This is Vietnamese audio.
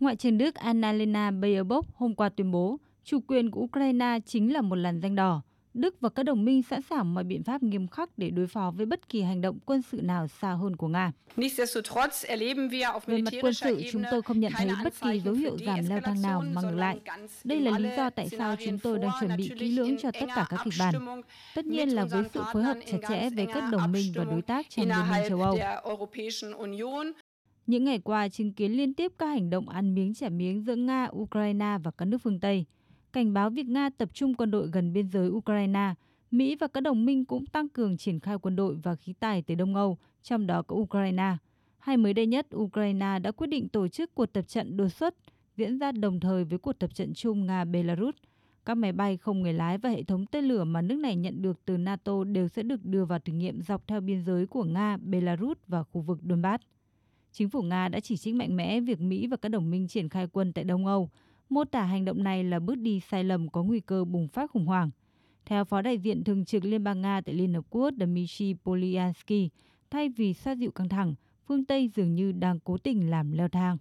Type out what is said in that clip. Ngoại trưởng Đức Anna-Lena Baerbock hôm qua tuyên bố chủ quyền của Ukraine chính là một làn danh đỏ. Đức và các đồng minh sẵn sàng mọi biện pháp nghiêm khắc để đối phó với bất kỳ hành động quân sự nào xa hơn của Nga. Về mặt quân sự, chúng tôi không nhận thấy bất kỳ dấu hiệu giảm leo thang nào mà ngược lại. Đây là lý do tại sao chúng tôi đang chuẩn bị kỹ lưỡng cho tất cả các kịch bản. Tất nhiên là với sự phối hợp chặt chẽ với các đồng minh và đối tác trong Liên minh châu Âu. Những ngày qua chứng kiến liên tiếp các hành động ăn miếng trả miếng giữa Nga, Ukraine và các nước phương Tây. Cảnh báo việc Nga tập trung quân đội gần biên giới Ukraine, Mỹ và các đồng minh cũng tăng cường triển khai quân đội và khí tài tới Đông Âu, trong đó có Ukraine. Hay mới đây nhất, Ukraine đã quyết định tổ chức cuộc tập trận đột xuất diễn ra đồng thời với cuộc tập trận chung Nga-Belarus. Các máy bay không người lái và hệ thống tên lửa mà nước này nhận được từ NATO đều sẽ được đưa vào thử nghiệm dọc theo biên giới của Nga, Belarus và khu vực Donbass. Chính phủ Nga đã chỉ trích mạnh mẽ việc Mỹ và các đồng minh triển khai quân tại Đông Âu, mô tả hành động này là bước đi sai lầm có nguy cơ bùng phát khủng hoảng. Theo Phó Đại diện Thường trực Liên bang Nga tại Liên Hợp Quốc Dmitry Polyansky, thay vì xoa dịu căng thẳng, phương Tây dường như đang cố tình làm leo thang.